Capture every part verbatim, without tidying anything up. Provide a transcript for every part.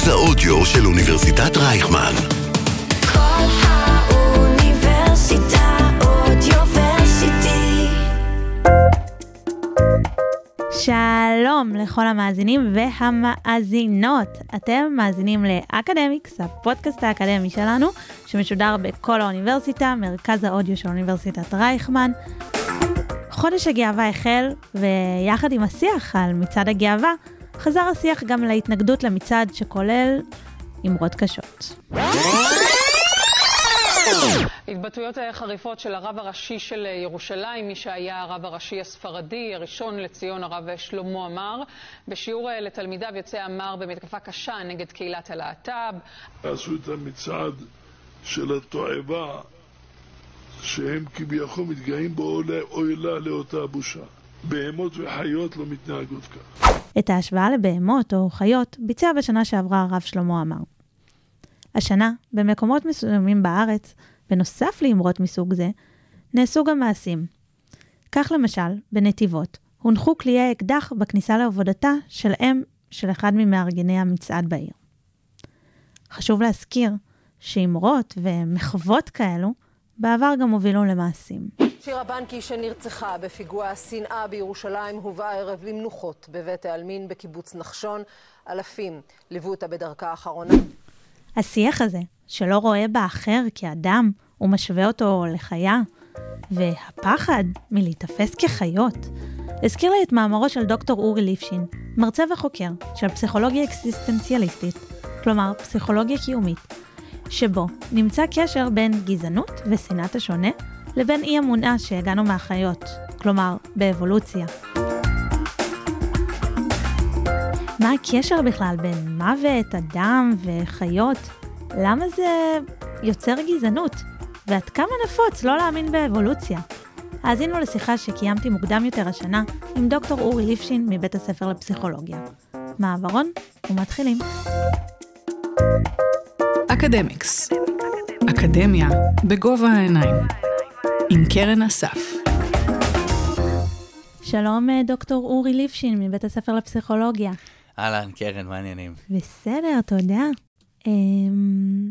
מרכז האודיו של אוניברסיטת רייכמן. כל האוניברסיטה אודיוורסיטי. שלום לכל המאזינים והמאזינות. אתם מאזינים לאקדמיקס, הפודקאסט האקדמי שלנו, שמשודר בכל האוניברסיטה, מרכז האודיו של אוניברסיטת רייכמן. חודש הגאווה החל, ויחד עם השיח על מצעד הגאווה, חזר השיח גם להתנגדות למצעד שכולל אמרות קשות. התבטאויות חריפות של הרב הראשי של ירושלים, מי שהיה הרב הראשי הספרדי, הראשון לציון הרב שלמה עמאר, בשיעור לתלמידיו יוצא עמאר במתקפה קשה נגד קהילת הלהט"ב. עשו את המצעד של התועבה שהם כביכול מתגאים בו אוילה לאותה בושה. בהמות וחיות לא מתנהגות כך. את ההשוואה לבהמות או חיות ביצע בשנה שעברה הרב שלמה עמאר. השנה, במקומות מסוימים בארץ, בנוסף לאמרות מסוג זה, נעשו גם מעשים. כך למשל, בנתיבות, הונחו כליי אקדח בכניסה לעבודתה של אם של אחד ממארגני המצעד בעיר. חשוב להזכיר שאמרות ומחוות כאלו בעבר גם הובילו למעשים. שירה בנקי שנרצחה בפיגוע השנאה בירושלים הובאה ערב למנוחות בבית העלמין בקיבוץ נחשון. אלפים ליוו אותה בדרכה האחרונה. השיח הזה, שלא רואה באחר כאדם, הוא משווה אותו לחיה, והפחד מלהיתפס כחיות, הזכיר לי את מאמרו של דוקטור אורי ליפשין, מרצה וחוקר של פסיכולוגיה אקסיסטנציאליסטית, כלומר פסיכולוגיה קיומית, שבו נמצא קשר בין גזענות ושנאת השונה, לבין אי אמונה שהגענו מהחיות, כלומר באבולוציה. מה הקשר בכלל בין מוות, אדם וחיות? למה זה יוצר גזענות? ועד כמה נפוץ לא להאמין באבולוציה? האזינו לשיחה שקיימתי מוקדם יותר השנה עם דוקטור אורי ליפשין מבית הספר לפסיכולוגיה. מעברון ומתחילים. אקדמיקס. אקדמיה בגובה העיניים. עם קרן אסף. שלום דוקטור אורי ליפשין מבית הספר לפסיכולוגיה. אהלן קרן, מה העניינים? בסדר, תודה. אממ...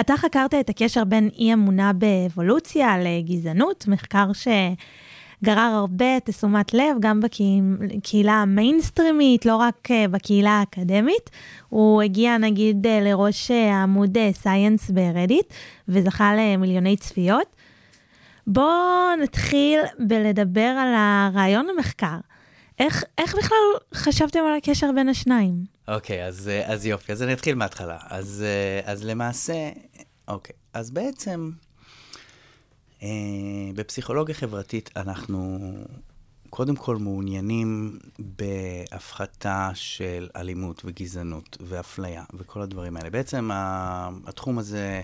אתה חקרת את הקשר בין אי אמונה באבולוציה לגזענות, מחקר שגרר הרבה תשומת לב גם בקהילה המיינסטרימית, לא רק בקהילה האקדמית. הוא הגיע נגיד לראש העמוד סייאנס ברדיט וזכה למיליוני צפיות. בואו נתחיל בלדבר על הרעיון למחקר. איך, איך בכלל חשבתם על הקשר בין השניים? אוקיי, אז, אז יופי, אז אני אתחיל מההתחלה. אז, אז למעשה, אוקיי, אז בעצם, אה, בפסיכולוגיה חברתית אנחנו קודם כל מעוניינים בהפחתה של אלימות וגזענות ואפליה וכל הדברים האלה. בעצם התחום הזה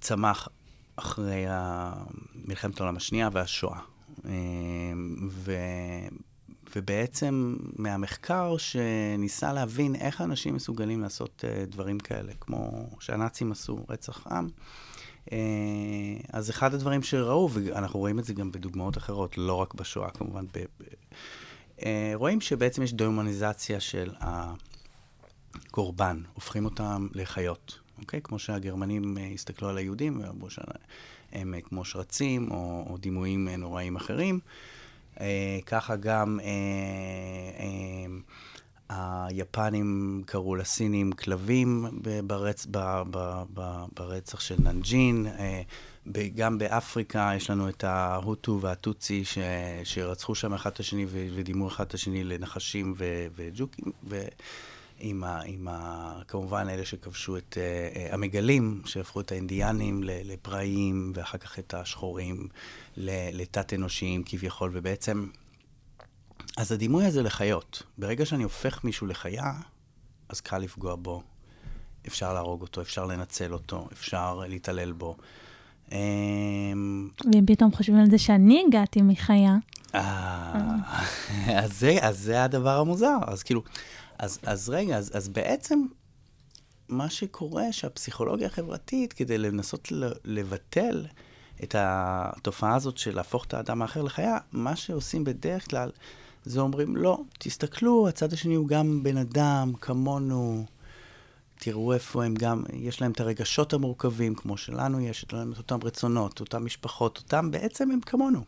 צמח אחרי מלחמת העולם השנייה והשואה. ו... ובעצם מהמחקר שניסה להבין איך אנשים מסוגלים לעשות דברים כאלה, כמו שהנאצים עשו רצח עם. אז אחד הדברים שראו, ואנחנו רואים את זה גם בדוגמאות אחרות, לא רק בשואה כמובן, ב... רואים שבעצם יש דה-הומניזציה של הקורבן, הופכים אותם לחיות. אוקיי? כמו שהגרמנים הסתכלו על היהודים, ואמרו שהם כמו שרצים, או, או דימויים נוראים אחרים. אה, ככה גם אה, אה, היפנים קראו לסינים כלבים ברצ, ב, ב, ב, ברצח של ננג'ין. אה, גם באפריקה יש לנו את ההוטו והטוצי ש, שרצחו שם אחד את השני, ודימו אחד את השני לנחשים ו, וג'וקים. ו... עם ה, עם ה, כמובן אלה שכבשו את uh, המגלים, שהפכו את האינדיאנים לפראים, ואחר כך את השחורים לתת אנושיים כביכול, ובעצם, אז הדימוי הזה לחיות. ברגע שאני הופך מישהו לחיה, אז קל לפגוע בו, אפשר להרוג אותו, אפשר לנצל אותו, אפשר להתעלל בו. ואם פתאום חושבים על זה שאני הגעתי מחיה. אז זה הדבר המוזר. אז כאילו, אז, אז רגע, אז, אז בעצם מה שקורה שהפסיכולוגיה החברתית, כדי לנסות לבטל את התופעה הזאת של להפוך את האדם האחר לחיה, מה שעושים בדרך כלל זה אומרים, לא, תסתכלו, הצד השני הוא גם בן אדם, כמונו, תראו איפה הם גם, יש להם את הרגשות המורכבים, כמו שלנו יש, יש להם את אותם רצונות, אותם משפחות, אותם, בעצם הם כמונו.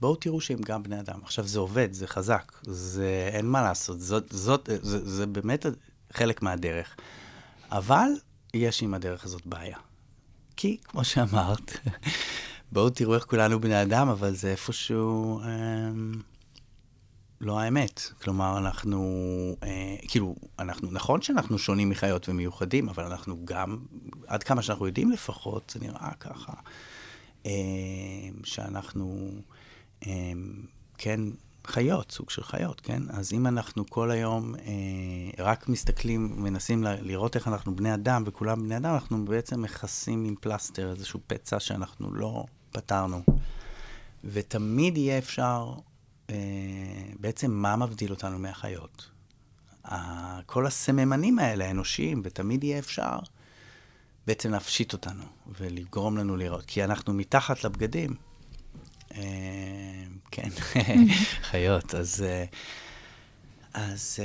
בואו תראו שהם גם בני אדם. עכשיו, זה עובד, זה חזק, זה אין מה לעשות, זאת, זאת, זה, זה באמת חלק מהדרך. אבל יש עם הדרך הזאת בעיה. כי, כמו שאמרת, בואו תראו איך כולנו בני אדם, אבל זה איפשהו אה, לא האמת. כלומר, אנחנו, אה, כאילו, אנחנו, נכון שאנחנו שונים מחיות ומיוחדים, אבל אנחנו גם, עד כמה שאנחנו יודעים לפחות, זה נראה ככה, אה, שאנחנו אה, כן חיות, סוג של חיות, כן? אז אם אנחנו כל היום אה, רק מסתכלים, מנסים ל- לראות איך אנחנו בני אדם, וכולם בני אדם, אנחנו בעצם מכסים עם פלסטר, איזשהו פצע שאנחנו לא פתרנו. ותמיד יהיה אפשר, אה, בעצם מה מבדיל אותנו מהחיות? ה- כל הסממנים האלה, האנושיים, ותמיד יהיה אפשר בעצם להפשיט אותנו, ולגרום לנו לראות, כי אנחנו מתחת לבגדים, כן, חיות, אז, אז,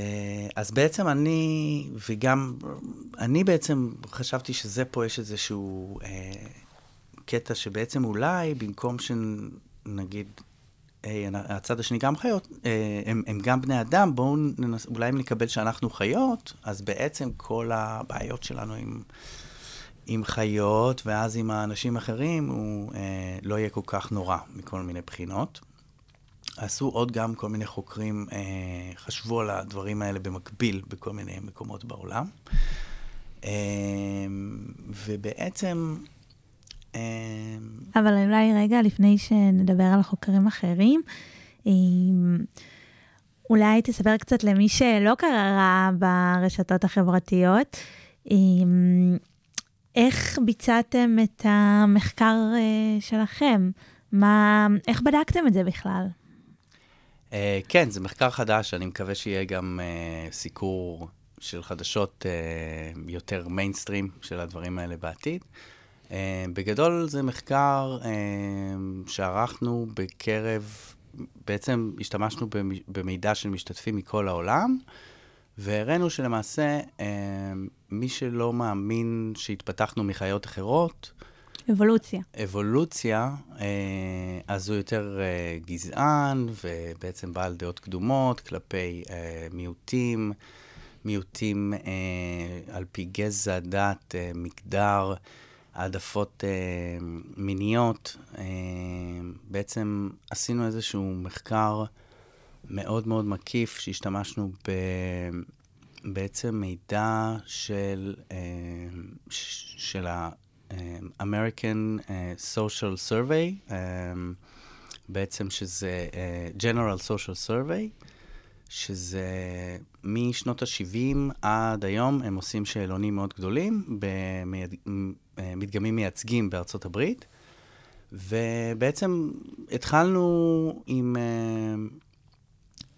אז בעצם אני, וגם, אני בעצם חשבתי שזה פה יש איזשהו קטע שבעצם אולי, במקום שנגיד, הצד השני גם חיות, הם, הם גם בני אדם, בואו ננס, אולי אם נקבל שאנחנו חיות, אז בעצם כל הבעיות שלנו עם... עם חיות, ואז עם האנשים האחרים, הוא אה, לא יהיה כל כך נורא מכל מיני בחינות. עשו עוד גם כל מיני חוקרים, אה, חשבו על הדברים האלה במקביל בכל מיני מקומות בעולם. אה, ובעצם... אה, אבל אולי רגע, לפני שנדבר על החוקרים אחרים, אה, אולי תספר קצת למי שלא קרא ברשתות החברתיות, אה, איך ביצעתם את המחקר שלכם? מה, איך בדקתם את זה בכלל? כן, זה מחקר חדש, אני מקווה שיהיה גם סיקור של חדשות יותר מיינסטרים של הדברים האלה בעתיד. בגדול זה מחקר שערכנו בקרב, בעצם השתמשנו במידע של משתתפים מכל העולם, והראינו שלמעשה, מי שלא מאמין שהתפתחנו מחיות אחרות... אבולוציה. אבולוציה, אז הוא יותר גזען, ובעצם בעל דעות קדומות, כלפי מיעוטים, מיעוטים על פי גזע, דת, מגדר, העדפות מיניות. בעצם עשינו איזשהו מחקר... מאוד מאוד מקיף, שהשתמשנו ב... בעצם מידע של, של ה-American Social Survey, בעצם שזה General Social Survey, שזה משנות ה-שבעים עד היום, הם עושים שאלונים מאוד גדולים, במדגמים מייצגים בארצות הברית, ובעצם התחלנו עם...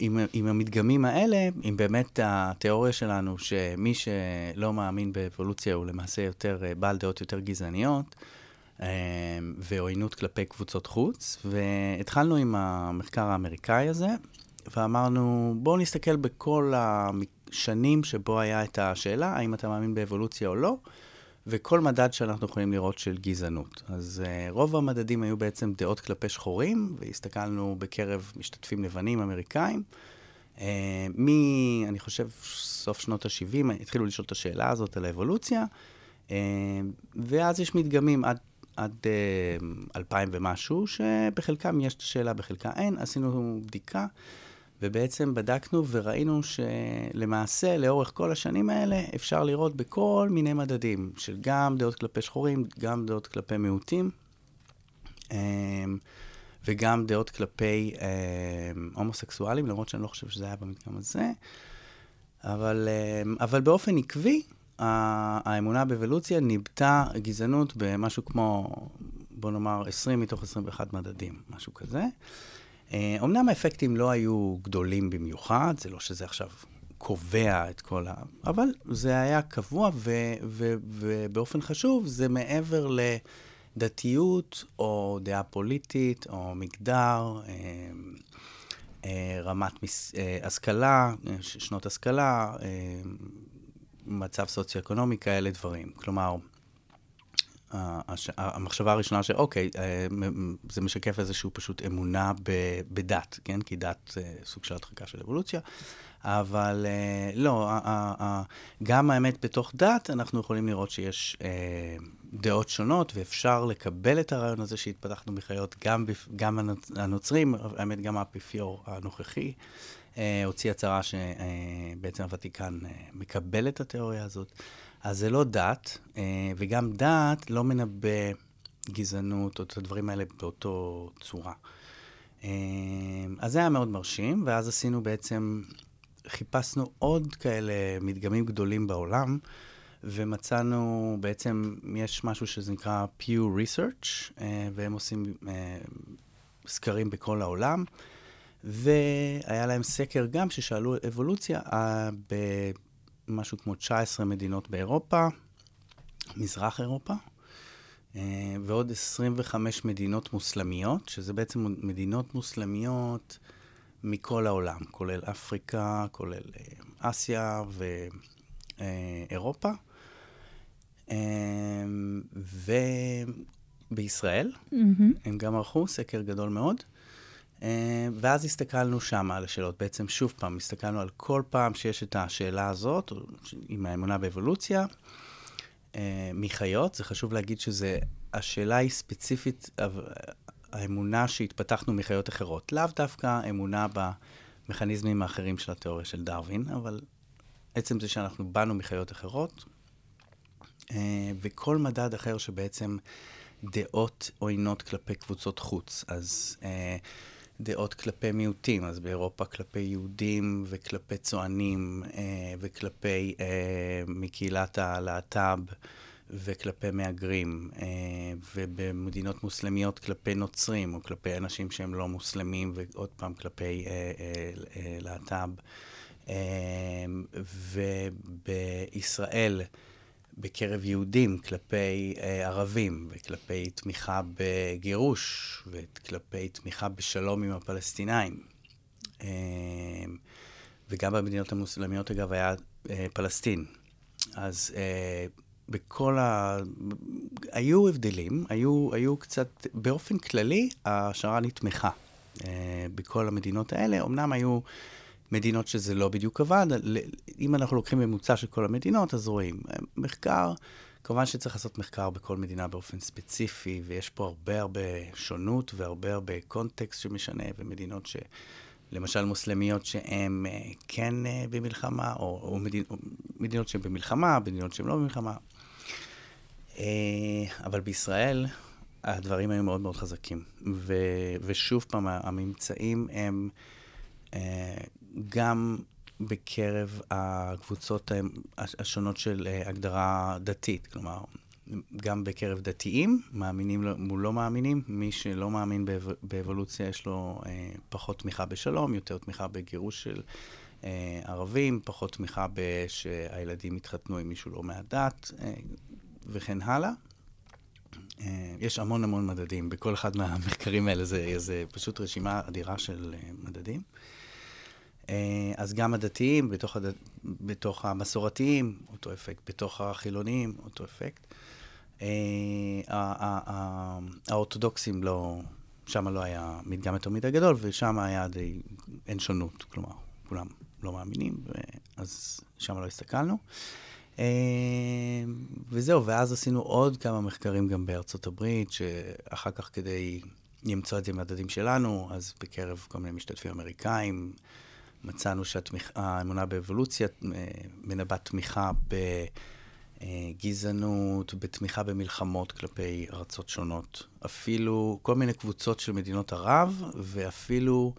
עם, עם המדגמים האלה, עם באמת התיאוריה שלנו, שמי שלא מאמין באבולוציה הוא למעשה יותר, בעל דעות יותר גזעניות, ועוינות כלפי קבוצות חוץ, והתחלנו עם המחקר האמריקאי הזה, ואמרנו, בואו נסתכל בכל השנים שבו היה את השאלה, האם אתה מאמין באבולוציה או לא, וכל מדד שאנחנו יכולים לראות של גזענות. אז uh, רוב המדדים היו בעצם דעות כלפי שחורים, והסתכלנו בקרב משתתפים לבנים אמריקאים. Uh, מ, אני חושב, סוף שנות ה-שבעים, התחילו לשאול את השאלה הזאת על האבולוציה, uh, ואז יש מדגמים עד, עד uh, אלפיים ומשהו, שבחלקם יש את השאלה, בחלקה אין. עשינו בדיקה, ובעצם בדקנו וראינו שלמעשה, לאורך כל השנים האלה, אפשר לראות בכל מיני מדדים, של גם דעות כלפי שחורים, גם דעות כלפי מיעוטים, וגם דעות כלפי הומוסקסואלים, למרות שאני לא חושב שזה היה במדגם הזה, אבל, אבל באופן עקבי, האמונה באבולוציה ניבטה גזענות במשהו כמו, בוא נאמר, עשרים מתוך עשרים ואחד מדדים, משהו כזה. אמנם האפקטים לא היו גדולים במיוחד, זה לא שזה עכשיו קובע את כל ה... אבל זה היה קבוע, ובאופן חשוב זה מעבר לדתיות או דעה פוליטית או מגדר, רמת השכלה, שנות השכלה, מצב סוציו-אקונומי, כאלה דברים. כלומר, המחשבה הראשונה שאוקיי, זה משקף איזשהו פשוט אמונה בדת, כן? כי דת זה סוג של הדחקה של אבולוציה, אבל לא, גם האמת בתוך דת, אנחנו יכולים לראות שיש דעות שונות, ואפשר לקבל את הרעיון הזה שהתפתחנו מחיות, גם, גם הנוצרים, האמת גם האפיפיור הנוכחי, הוציא הצהרה שבעצם הוותיקן מקבל את התיאוריה הזאת. אז זה לא דת, וגם דת לא מנבא גזענות או את הדברים האלה באותו צורה. אז זה היה מאוד מרשים, ואז עשינו בעצם, חיפשנו עוד כאלה מדגמים גדולים בעולם, ומצאנו בעצם, יש משהו שזה נקרא Pew Research, והם עושים סקרים בכל העולם, והיה להם סקר גם ששאלו אבולוציה בפרק, משהו כמו תשע עשרה מדינות באירופה, מזרח אירופה, ועוד עשרים וחמש מדינות מוסלמיות, שזה בעצם מדינות מוסלמיות מכל העולם, כולל אפריקה, כולל אסיה ואירופה, ובישראל, הם גם ערכו סקר גדול מאוד, ואז הסתכלנו שם על השאלות, בעצם שוב פעם, הסתכלנו על כל פעם שיש את השאלה הזאת, עם האמונה באבולוציה, מחיות, זה חשוב להגיד שזה, השאלה היא ספציפית, האמונה שהתפתחנו מחיות אחרות, לאו דווקא אמונה במכניזמים האחרים של התיאוריה של דרווין, אבל עצם זה שאנחנו באנו מחיות אחרות, וכל מדד אחר שבעצם דעות עוינות כלפי קבוצות חוץ, אז דעות כלפי מיעוטים, אז באירופה כלפי יהודים וכלפי צוענים וכלפי מקהילת הלהט"ב וכלפי מהגרים, ובמדינות מוסלמיות כלפי נוצרים או כלפי אנשים שהם לא מוסלמים, ועוד פעם כלפי להט"ב, ובישראל בקרב יהודים כלפי ערבים, וכלפי תמיכה בגירוש, וכלפי תמיכה בשלום עם הפלסטינאים. וגם במדינות המוסלמיות, אגב, היה פלסטין. אז בכל ה... היו הבדלים, היו, היו קצת... באופן כללי, השערה נתמכה בכל המדינות האלה. אמנם היו מדינות שזה לא בדיוק עבד, אם אנחנו לוקחים ממוצע של כל המדינות, אז רואים מחקר, כמובן שצריך לעשות מחקר בכל מדינה באופן ספציפי, ויש פה הרבה הרבה שונות, והרבה הרבה קונטקסט שמשנה, ומדינות ש... למשל מוסלמיות שהן כן במלחמה, או, או, מדינ... או מדינות שהן במלחמה, מדינות שהן לא במלחמה. אבל בישראל, הדברים היו מאוד מאוד חזקים. ו... ושוב פעם, הממצאים הם... גם בקרב הקבוצות השונות של הגדרה דתית, כלומר, גם בקרב דתיים, מאמינים מול לא מאמינים, מי שלא מאמין באבולוציה יש לו פחות תמיכה בשלום, יותר תמיכה בגירוש של ערבים, פחות תמיכה שהילדים התחתנו עם מישהו לא מהדת, וכן הלאה. יש המון המון מדדים, בכל אחד מהמחקרים האלה זה, זה פשוט רשימה אדירה של מדדים. אז גם הדתיים, בתוך, הד... בתוך המסורתיים, אותו אפקט, בתוך החילוניים, אותו אפקט. האורתודוקסים לא, שם לא היה מדגם יותר מדי גדול, ושם היה די, אין שונות, כלומר, כולם לא מאמינים, אז שם לא הסתכלנו. וזהו, ואז עשינו עוד כמה מחקרים גם בארצות הברית, שאחר כך כדי למצוא את זה מהדדים שלנו, אז בקרב כל מיני משתתפים אמריקאים, מצאנו שהאמונה באבולוציה מנבא תמיכה בגזענות, בתמיכה במלחמות כלפי ארצות שונות. אפילו כל מיני קבוצות של מדינות ערב, ואפילו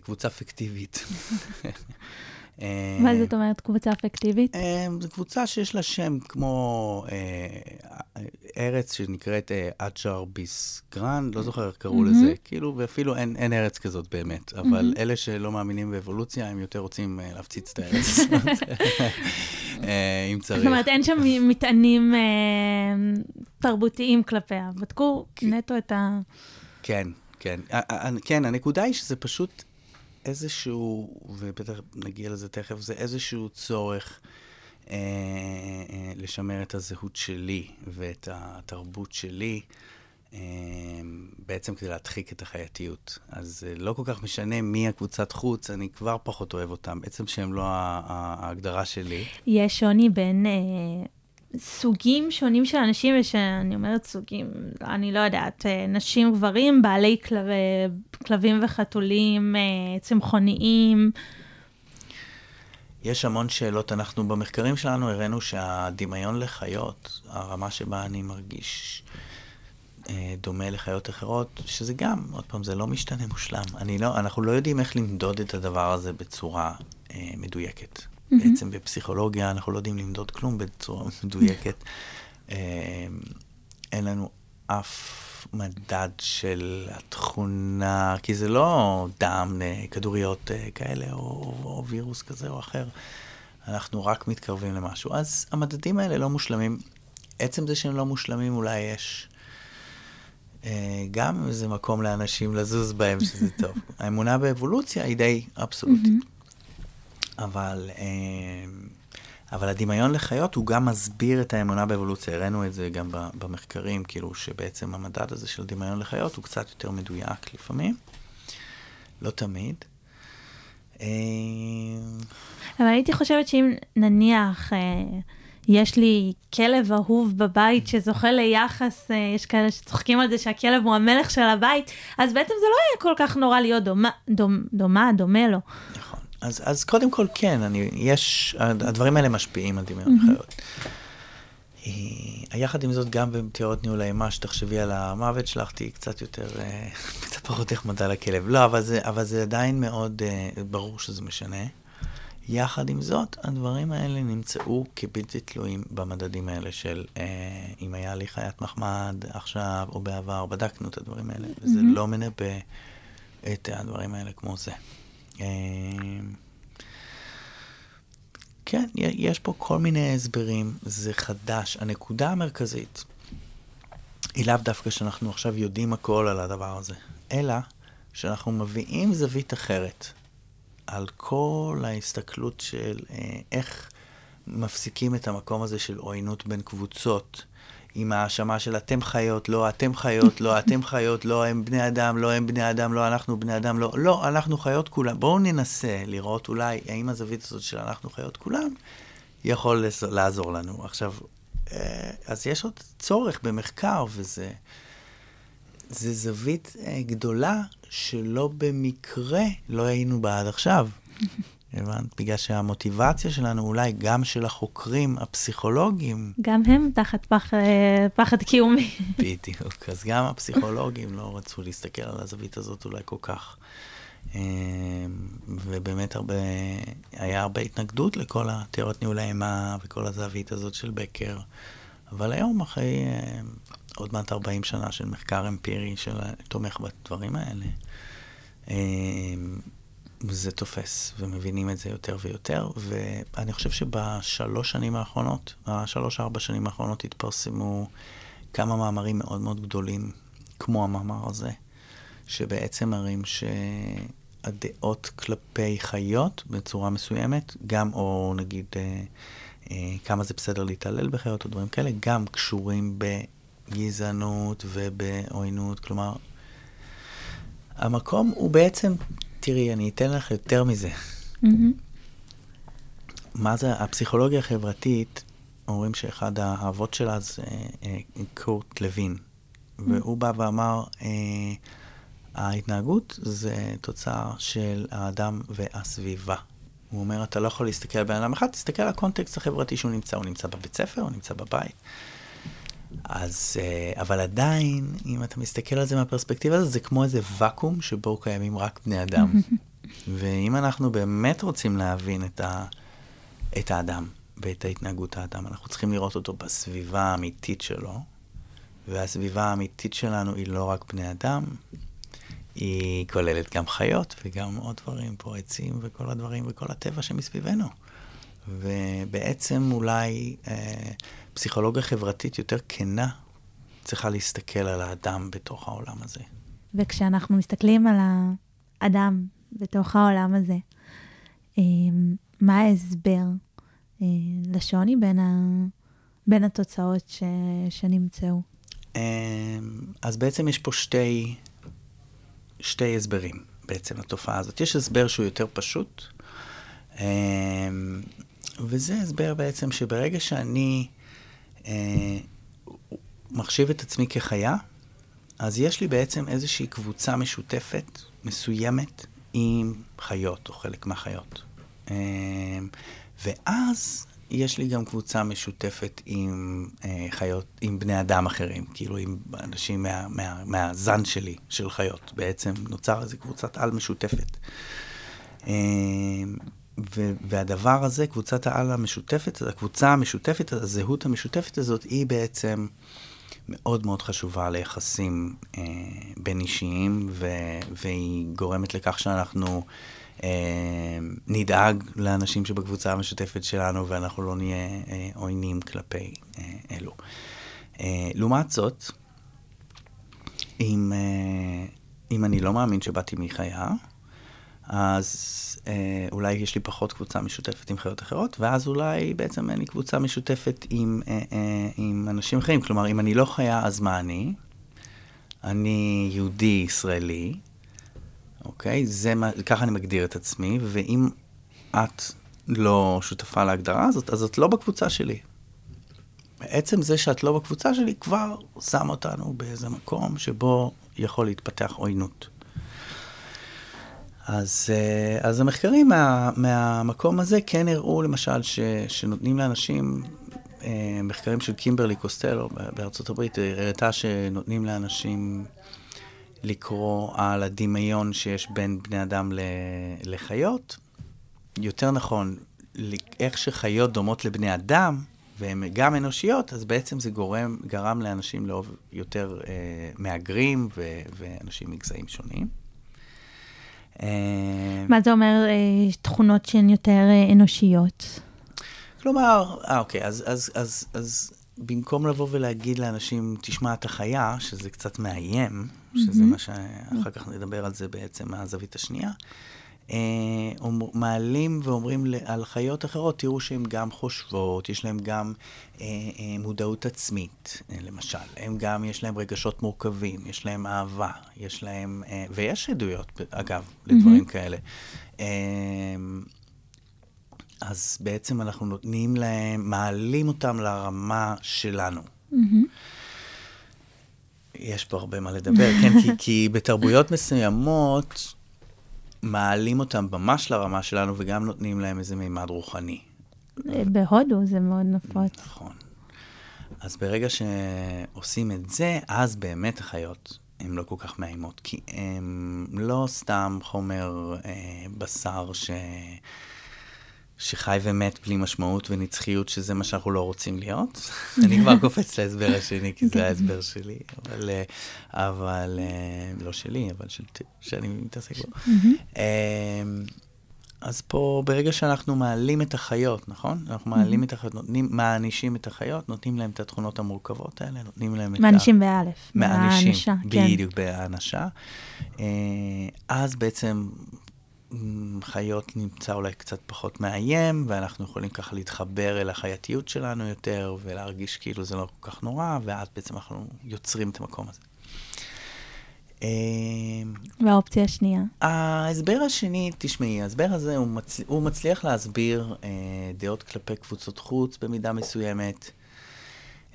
קבוצה פיקטיבית. מה זאת אומרת קבוצה פיקטיבית? זו קבוצה שיש לה שם כמו ארץ שנקראת אג'ר ביס גרן, לא זוכר קראו לזה, כאילו, ואפילו אין ארץ כזאת באמת, אבל אלה שלא מאמינים באבולוציה, הם יותר רוצים להפציץ את הארץ, אם צריך. זאת אומרת, אין שם מטענים תרבותיים כלפיה, בדקו נטו את ה... כן, כן. כן, הנקודה היא שזה פשוט... איזשהו, ובטח נגיע לזה תכף, זה איזשהו צורך לשמר את הזהות שלי ואת התרבות שלי, בעצם כדי להדחיק את החייתיות. אז לא כל כך משנה מי הקבוצת חוץ, אני כבר פחות אוהב אותם. בעצם שהם לא ההגדרה שלי. יש שוני בין סוגים שונים של אנשים, ושאני אומרת סוגים, אני לא יודעת, נשים, גברים, בעלי כלבים וחתולים, צמחוניים. יש המון שאלות. אנחנו במחקרים שלנו הראינו שהדמיון לחיות, הרמה שבה אני מרגיש דומה לחיות אחרות, שזה גם, עוד פעם, זה לא משתנה מושלם. אני לא, אנחנו לא יודעים איך למדוד את הדבר הזה בצורה אה, מדויקת. Mm-hmm. בעצם בפסיכולוגיה אנחנו לא יודעים למדוד כלום בצורה מדויקת. אה, אין לנו אף מדד של התכונה, כי זה לא דם, כדוריות אה, כאלה, או, או וירוס כזה או אחר. אנחנו רק מתקרבים למשהו. אז המדדים האלה לא מושלמים. עצם זה שהם לא מושלמים, אולי יש גם זה מקום לאנשים לזוז בהם, שזה טוב. האמונה באבולוציה היא די אבסולוטית. אבל, אבל הדמיון לחיות הוא גם מסביר את האמונה באבולוציה. הראינו את זה גם במחקרים, כאילו שבעצם המדד הזה של דמיון לחיות הוא קצת יותר מדויק לפעמים. לא תמיד. אבל הייתי חושבת שאם נניח יש לי כלב אהוב בבית שזוכה ליחס, יש כאלה שצוחקים על זה שהכלב הוא המלך של הבית, אז בעצם זה לא היה כל כך נורא להיות דומה, דומה, דומה, דומה לו. נכון. אז, אז קודם כל כן, אני, יש, הדברים האלה משפיעים על דמיון חיות. היחד עם זאת, גם בתיאוריות ניהול האימה, שתחשבי על המוות שלך, תהיי קצת יותר, קצת פחות נחמדה לכלב. לא, אבל זה, אבל זה עדיין מאוד ברור שזה משנה. יחד עם זאת, הדברים האלה נמצאו כבלתי תלויים במדדים האלה של אה, אם היה לי חיית מחמד עכשיו או בעבר, בדקנו את הדברים האלה, mm-hmm. וזה לא מנבא את הדברים האלה כמו זה. אה, כן, יש פה כל מיני הסברים, זה חדש. הנקודה המרכזית היא לאו דווקא שאנחנו עכשיו יודעים הכל על הדבר הזה, אלא שאנחנו מביאים זווית אחרת. על כל ההסתכלות של איך מפסיקים את המקום הזה של עוינות בין קבוצות, עם ההאשמה של אתם חיות, לא אתם חיות, לא אתם חיות, לא הם בני אדם, לא הם בני אדם, לא אנחנו בני אדם, לא, לא, אנחנו חיות כולם. בואו ננסה לראות אולי האם הזווית הזאת של אנחנו חיות כולם יכול לעזור לנו. עכשיו, אז יש עוד צורך במחקר, וזה זה זווית גדולה שלא במקרה לא היינו בה עד עכשיו. הבנת? בגלל שהמוטיבציה שלנו אולי גם של החוקרים הפסיכולוגיים. גם הם תחת פח, פחד קיומי. בדיוק. אז גם הפסיכולוגים לא רצו להסתכל על הזווית הזאת אולי כל כך. ובאמת הרבה, היה הרבה התנגדות לכל התיאוריות ניהול האימה וכל הזווית הזאת של בקר. אבל היום אחרי עוד מעט ארבעים שנה של מחקר אמפירי שתומך בדברים האלה, זה תופס, ומבינים את זה יותר ויותר, ואני חושב שבשלוש שנים האחרונות, השלוש ארבע שנים האחרונות התפרסמו כמה מאמרים מאוד מאוד גדולים, כמו המאמר הזה, שבעצם מראים שהדעות כלפי חיות בצורה מסוימת, גם או נגיד כמה זה בסדר להתעלל בחיות או דברים כאלה, גם קשורים ב גזענות ובעוינות, כלומר, המקום הוא בעצם, תראי, אני אתן לך יותר מזה. Mm-hmm. מה זה, הפסיכולוגיה החברתית, אומרים שאחד האבות שלה זה אה, אה, קורט לוין, mm-hmm. והוא בא ואמר, אה, ההתנהגות זה תוצאה של האדם והסביבה. הוא אומר, אתה לא יכול להסתכל על בן אדם אחד, תסתכל על הקונטקסט החברתי שהוא נמצא, הוא נמצא בבית ספר, הוא נמצא בבית. אז, אבל עדיין, אם אתה מסתכל על זה מהפרספקטיבה הזאת, זה כמו איזה וקום שבו קיימים רק בני אדם. ואם אנחנו באמת רוצים להבין את, ה, את האדם ואת ההתנהגות האדם, אנחנו צריכים לראות אותו בסביבה האמיתית שלו, והסביבה האמיתית שלנו היא לא רק בני אדם, היא כוללת גם חיות וגם עוד דברים פה, עצים וכל הדברים וכל הטבע שמסביבנו. ובעצם אולי אה, פסיכולוגיה חברתית יותר כנה צריכה להסתכל על האדם בתוך העולם הזה. וכשאנחנו מסתכלים על האדם בתוך העולם הזה, אה, מה ההסבר אה, לשוני בין, ה... בין התוצאות ש... שנמצאו? אז בעצם יש פה שתי, שתי הסברים בעצם לתופעה הזאת. יש הסבר שהוא יותר פשוט, וזה הסבר בעצם שברגע שאני מחשיב את עצמי כחיה, אז יש לי בעצם איזושהי קבוצה משותפת, מסוימת, עם חיות, או חלק מהחיות. ואז יש לי גם קבוצה משותפת עם חיות, עם בני אדם אחרים, כאילו עם אנשים מה, מה, מהזן שלי, של חיות. בעצם נוצר איזו קבוצת על משותפת. והדבר הזה, קבוצת העל המשותפת, הקבוצה המשותפת, הזהות המשותפת הזאת, היא בעצם מאוד מאוד חשובה ליחסים אה, בין אישיים, ו- והיא גורמת לכך שאנחנו אה, נדאג לאנשים שבקבוצה המשותפת שלנו, ואנחנו לא נהיה אה, עוינים כלפי אה, אלו. אה, לעומת זאת, אם, אה, אם אני לא מאמין שבאתי מחיה, אז אה, אולי יש לי פחות קבוצה משותפת עם חיות אחרות, ואז אולי בעצם אין לי קבוצה משותפת עם, אה, אה, עם אנשים אחרים. כלומר, אם אני לא חיה, אז מה אני? אני יהודי ישראלי, אוקיי? זה מה, ככה אני מגדיר את עצמי, ואם את לא שותפה להגדרה הזאת, אז את לא בקבוצה שלי. בעצם זה שאת לא בקבוצה שלי כבר שם אותנו באיזה מקום שבו יכול להתפתח עוינות. אז, אז המחקרים מה, מהמקום הזה כן הראו, למשל, ש, שנותנים לאנשים, מחקרים של קימברלי קוסטלו בארצות הברית, הראתה שנותנים לאנשים לקרוא על הדמיון שיש בין בני אדם לחיות. יותר נכון, איך שחיות דומות לבני אדם, והן גם אנושיות, אז בעצם זה גורם, גרם לאנשים לאהוב יותר מאגרים ו, ואנשים מגזעים שונים. מה זה אומר תכונות שהן יותר אנושיות? כלומר, אוקיי, אז, אז, אז, אז במקום לבוא ולהגיד לאנשים, תשמע את החיה, שזה קצת מאיים, שזה מה שאחר כך נדבר על זה בעצם מהזווית השנייה, מעלים ואומרים על חיות אחרות, תראו שהן גם חושבות, יש להן גם מודעות עצמית, למשל. הם גם, יש להן רגשות מורכבים, יש להן אהבה, יש להן, ויש עדויות, אגב, לדברים כאלה. אז בעצם אנחנו נותנים להן, מעלים אותם לרמה שלנו. יש פה הרבה מה לדבר, כן, כי, כי בתרבויות מסוימות, מעלים אותם ממש לרמה שלנו, וגם נותנים להם איזה מימד רוחני. בהודו זה מאוד נפוץ. נכון. אז ברגע שעושים את זה, אז באמת החיות הן לא כל כך מאיימות, כי הן לא סתם חומר בשר ש... שחי ומת בלי משמעות ונצחיות, שזה מה שאנחנו לא רוצים להיות. אני כבר קופץ להסבר השני, כי זה ההסבר שלי, אבל, אבל, לא שלי, אבל של, שאני מתעסק בו. אז פה, ברגע שאנחנו מעלים את החיות, נכון? אנחנו מעלים את החיות, נותנים, מענישים את החיות, נותנים להם את התכונות המורכבות האלה, נותנים להם את... מענישים באלף. מענישים, בדיוק, בהענשה. אז בעצם... חיות נמצא אולי קצת פחות מאיים, ואנחנו יכולים ככה להתחבר אל החייתיות שלנו יותר, ולהרגיש כאילו זה לא כל כך נורא, ואז בעצם אנחנו יוצרים את המקום הזה. והאופציה השנייה? ההסבר השני, תשמעי, ההסבר הזה הוא, מצל... הוא מצליח להסביר אה, דעות כלפי קבוצות חוץ במידה מסוימת.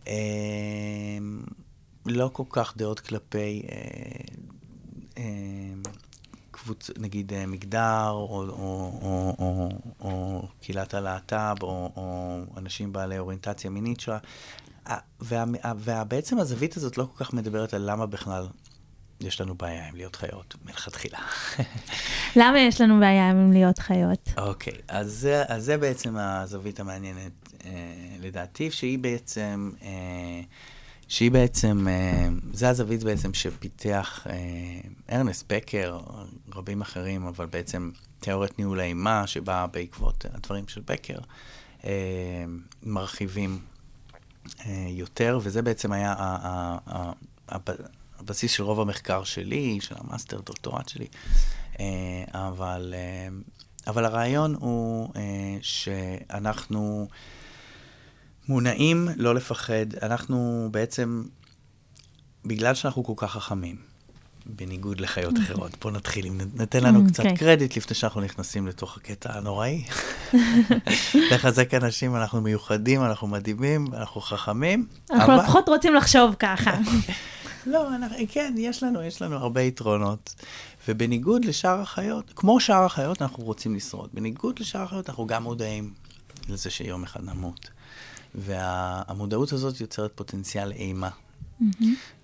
אה, לא כל כך דעות כלפי... אה, אה, נגיד מגדר, או, או, או, או, או קהילת הלהט"ב, או, או אנשים בעלי אוריינטציה מינית שלה. וה, ובעצם הזווית הזאת לא כל כך מדברת על למה בכלל יש לנו בעיה עם להיות חיות, מלכתחילה. למה יש לנו בעיה עם להיות חיות? אוקיי, okay, אז, אז זה בעצם הזווית המעניינת אה, לדעתי, שהיא בעצם... אה, שהיא בעצם, זה הזווית בעצם שפיתח ארנסט בקר, רבים אחרים, אבל בעצם תיאוריית ניהול האימה שבאה בעקבות הדברים של בקר, מרחיבים יותר, וזה בעצם היה הבסיס של רוב המחקר שלי, של המאסטר דוקטורט שלי, אבל... אבל הרעיון הוא שאנחנו מונעים לא לפחד, אנחנו בעצם, בגלל שאנחנו כל כך חכמים, בניגוד לחיות אחרות, פה נתחיל, נתן לנו קצת קרדיט לפני שאנחנו נכנסים לתוך הקטע הנוראי, לחזק אנשים, אנחנו מיוחדים, אנחנו מדהימים, אנחנו חכמים. אנחנו לפחות רוצים לחשוב ככה. לא, כן, יש לנו, יש לנו הרבה יתרונות, ובניגוד לשאר החיות, כמו שאר החיות אנחנו רוצים לשרוד, בניגוד לשאר החיות אנחנו גם מודעים לזה שיום אחד נמות, והמודעות הזאת יוצרת פוטנציאל אימה,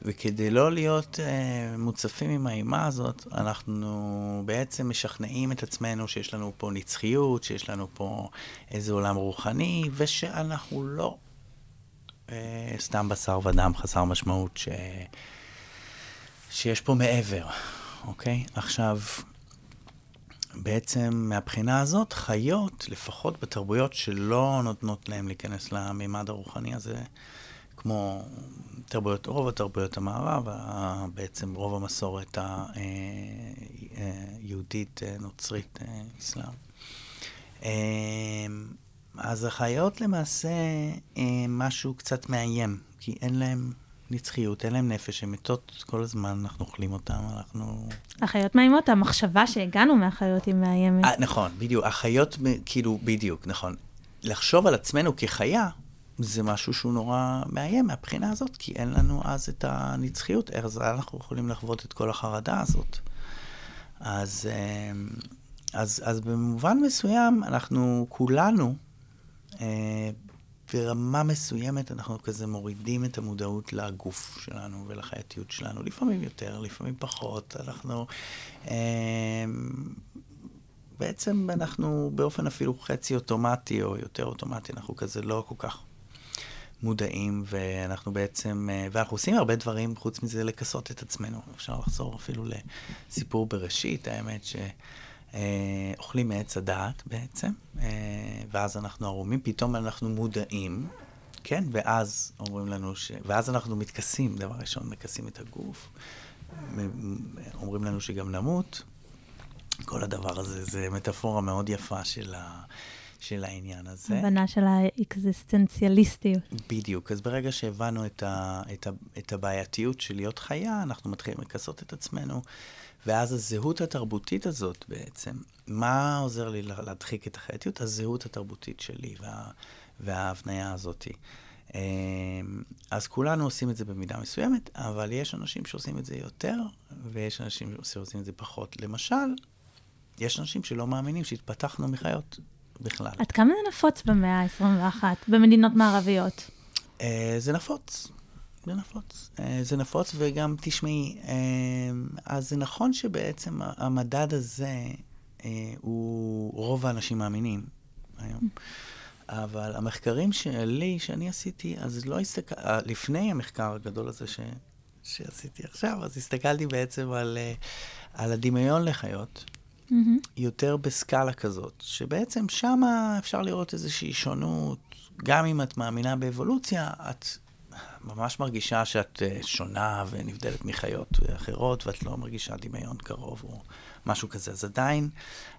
וכדי לא להיות uh, מוצפים עם האימה הזאת, אנחנו בעצם משכנעים את עצמנו שיש לנו פה נצחיות, שיש לנו פה איזה עולם רוחני, ושאנחנו לא uh, סתם בשר ודם חסר משמעות, ש... שיש פה מעבר, אוקיי? עכשיו, בעצם מהבחינה הזאת, חיות, לפחות בתרבויות שלא נותנות להם להיכנס למימד הרוחני הזה, כמו תרבויות, רוב התרבויות המערב, בעצם רוב המסורת היהודית, נוצרית, אסלאם. אז החיות למעשה משהו קצת מאיים, כי אין להם נצחיות, אין להם נפש, הן מתות כל הזמן, אנחנו אוכלים אותם, אנחנו... החיות מאיימות, המחשבה שהגענו מהחיות היא מאיימת. נכון, בדיוק, החיות כאילו, בדיוק, נכון. לחשוב על עצמנו כחיה, זה משהו שהוא נורא מאיים מהבחינה הזאת, כי אין לנו אז את הנצחיות, אז אנחנו יכולים לחוות את כל החרדה הזאת. אז, אז, אז במובן מסוים, אנחנו כולנו, ברמה מסוימת, אנחנו כזה מורידים את המודעות לגוף שלנו ולחייתיות שלנו, לפעמים יותר, לפעמים פחות, אנחנו... בעצם אנחנו באופן אפילו חצי אוטומטי, או יותר אוטומטי, אנחנו כזה לא כל כך... מודעים, ואנחנו בעצם, ואנחנו עושים הרבה דברים, חוץ מזה לקסות את עצמנו. אפשר לחזור אפילו לסיפור בראשית, האמת שאוכלים מעץ הדעת בעצם, ואז אנחנו ערומים, פתאום אנחנו מודעים, כן? ואז אומרים לנו ש... ואז אנחנו מתכסים, דבר ראשון, מכסים את הגוף, אומרים לנו שגם נמות. כל הדבר הזה, זה מטאפורה מאוד יפה של ה... של העניין הזה. הבנה של האקזיסטנציאליסטיות. בדיוק. אז ברגע שהבנו את, ה, את, ה, את הבעייתיות של להיות חיה, אנחנו מתחילים לקסות את עצמנו, ואז הזהות התרבותית הזאת בעצם, מה עוזר לי להדחיק את החייתיות? הזהות התרבותית שלי וה, וההבניה הזאת. אז כולנו עושים את זה במידה מסוימת, אבל יש אנשים שעושים את זה יותר, ויש אנשים שעושים את זה פחות. למשל, יש אנשים שלא מאמינים שהתפתחנו מחיות. בכלל. עד כמה זה נפוץ במאה ה-עשרים ואחת, במדינות מערביות? Uh, זה נפוץ. זה נפוץ. Uh, זה נפוץ, וגם תשמעי, uh, אז זה נכון שבעצם המדד הזה uh, הוא רוב האנשים מאמינים היום. אבל המחקרים שלי, שאני עשיתי, אז לא הסתכל... לפני המחקר הגדול הזה ש... שעשיתי עכשיו, אז הסתכלתי בעצם על, uh, על הדמיון לחיות. Mm-hmm. יותר בסקאלה כזאת, שבעצם שמה אפשר לראות איזושהי שונות, גם אם את מאמינה באבולוציה, את ממש מרגישה שאת שונה ונבדלת מחיות אחרות, ואת לא מרגישה דמיון קרוב או משהו כזה, אז עדיין,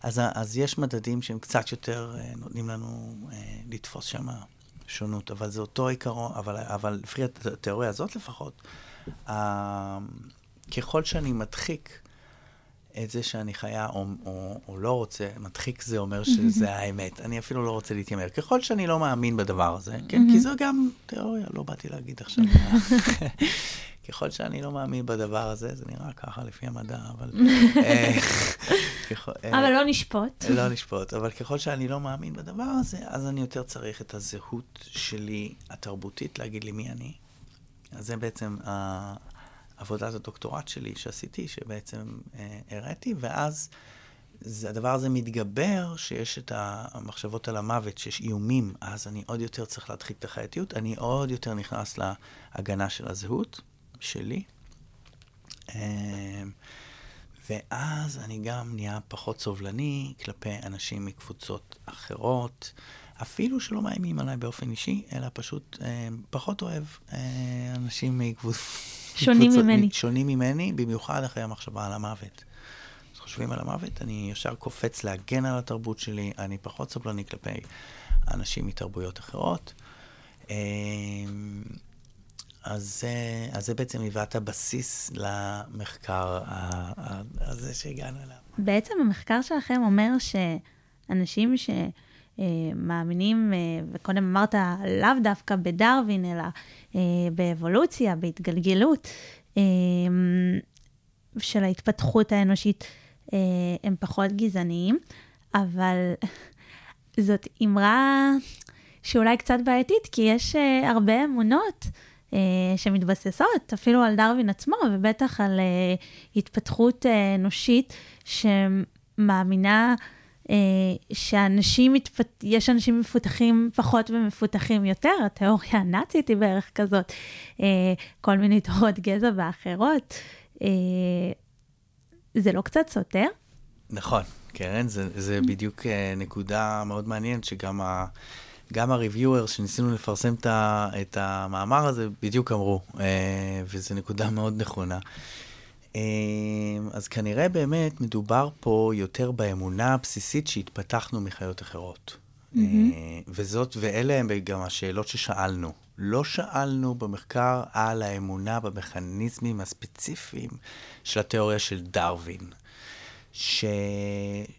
אז, אז יש מדדים שהם קצת יותר נותנים לנו לתפוס שמה שונות, אבל זה אותו עיקרון, אבל, אבל לפי התיאוריה הזאת לפחות, ככל שאני מדחיק, את זה שאני חיה או, או, או לא רוצה, מדחיק זה אומר שזה האמת. אני אפילו לא רוצה להתיימר. ככל שאני לא מאמין בדבר הזה, כן? כי זו גם תיאוריה, לא באתי להגיד עכשיו. ככל שאני לא מאמין בדבר הזה, זה נראה ככה לפי המדע, אבל... אבל לא נשפוט. לא נשפוט, אבל ככל שאני לא מאמין בדבר הזה, אז אני יותר צריך את הזהות שלי, התרבותית, להגיד לי מי אני. אז זה בעצם... עבודת הדוקטורט שלי שעשיתי, שבעצם אה, הראיתי, ואז זה, הדבר הזה מתגבר שיש את המחשבות על המוות, שיש איומים, אז אני עוד יותר צריך להדחיק את החייתיות, אני עוד יותר נכנס להגנה של הזהות שלי, אה, ואז אני גם נהיה פחות סובלני כלפי אנשים מקבוצות אחרות, אפילו שלא מאיימים עליי באופן אישי, אלא פשוט אה, פחות אוהב אה, אנשים מקבוצות... שונים ממני. שונים ממני, במיוחד אחרי המחשבה על המוות. חושבים על המוות, אני ישר קופץ להגן על התרבות שלי, אני פחות סבלני כלפי אנשים מתרבויות אחרות. אז זה בעצם היווית הבסיס למחקר הזה שהגענו אליו. בעצם המחקר שלכם אומר שאנשים שמאמינים, וקודם אמרת לאו דווקא בדרווין, אלא באבולוציה, בהתגלגלות, של ההתפתחות האנושית, הם פחות גזעניים, אבל זאת אמרה שאולי קצת בעייתית, כי יש הרבה אמונות שמתבססות, אפילו על דרווין עצמו, ובטח על התפתחות אנושית שמאמינה שאנשים, יש אנשים מפותחים פחות ומפותחים יותר, התיאוריה הנאצית היא בערך כזאת, כל מיני תורות גזע ואחרות, זה לא קצת סותר? נכון, קרן, זה, זה בדיוק נקודה מאוד מעניינת, שגם ה, גם הריביואר שניסינו לפרסם את המאמר הזה, בדיוק אמרו, וזו נקודה מאוד נכונה. אז כנראה באמת מדובר פה יותר באמונה הבסיסית שהתפתחנו מחיות אחרות. Mm-hmm. וזאת, ואלה הם גם השאלות ששאלנו. לא שאלנו במחקר על האמונה במכניזמים הספציפיים של התיאוריה של דרווין. ש...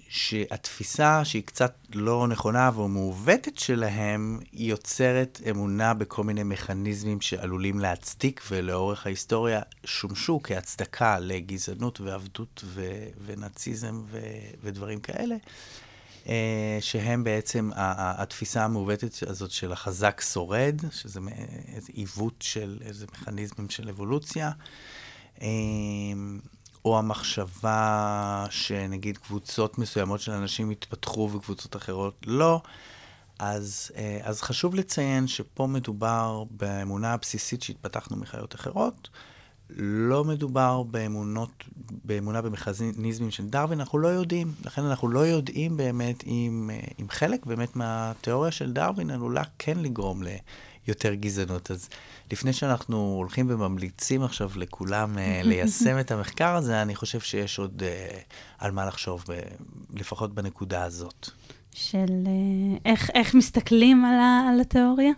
שהתפיסה שהיא קצת לא נכונה ומעוותת שלהם, היא יוצרת אמונה בכל מיני מכניזמים שעלולים להצדיק, ולאורך ההיסטוריה שומשו כהצדקה לגזענות ועבדות ו... ונאציזם ו... ודברים כאלה. שהם בעצם התפיסה המעוותת הזאת של החזק שורד, שזה עיוות של איזה מכניזמים של אבולוציה, או המחשבה שנגיד קבוצות מסוימות של אנשים התפתחו וקבוצות אחרות לא, אז, אז חשוב לציין שפה מדובר באמונה הבסיסית שהתפתחנו מחיות אחרות, לא מדובר באמונות, באמונה במכניזמים של דרווין, אנחנו לא יודעים, לכן אנחנו לא יודעים באמת אם, אם חלק באמת מהתיאוריה של דרווין עלולה כן לגרום ליותר גזענות. אז לפני שאנחנו הולכים וממליצים עכשיו לכולם ליישם את המחקר הזה, אני חושב שיש עוד על מה לחשוב, לפחות בנקודה הזאת. של איך, איך מסתכלים על, ה, על התיאוריה?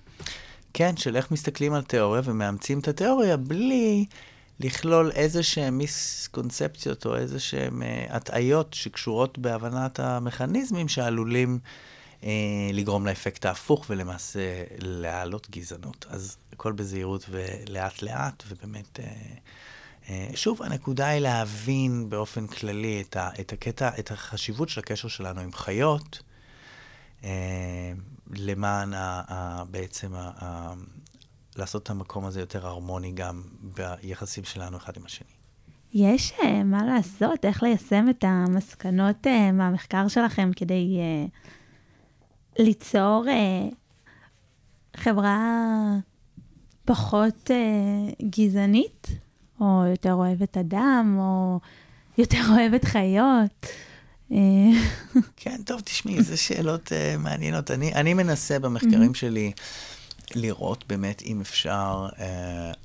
כן, של איך מסתכלים על תיאוריה ומאמצים את התיאוריה בלי לכלול איזה שהן מיסקונספציות או איזה שהן הטעיות שקשורות בהבנת המכניזמים שעלולים אה, לגרום לאפקט ההפוך ולמעשה להעלות גזענות. אז הכל בזהירות ולאט לאט, ובאמת, אה, אה, שוב, הנקודה היא להבין באופן כללי את, ה, את הקטע, את החשיבות של הקשר שלנו עם חיות, אה, למען ה, ה, בעצם ה, ה, לעשות את המקום הזה יותר הרמוני גם ביחסים שלנו אחד עם השני. יש מה לעשות, איך ליישם את המסקנות מהמחקר שלכם כדי uh, ליצור uh, חברה פחות uh, גזענית, או יותר אוהבת אדם, או יותר אוהבת חיות? כן, טוב, תשמעי, זה שאלות מעניינות. אני מנסה במחקרים שלי לראות באמת אם אפשר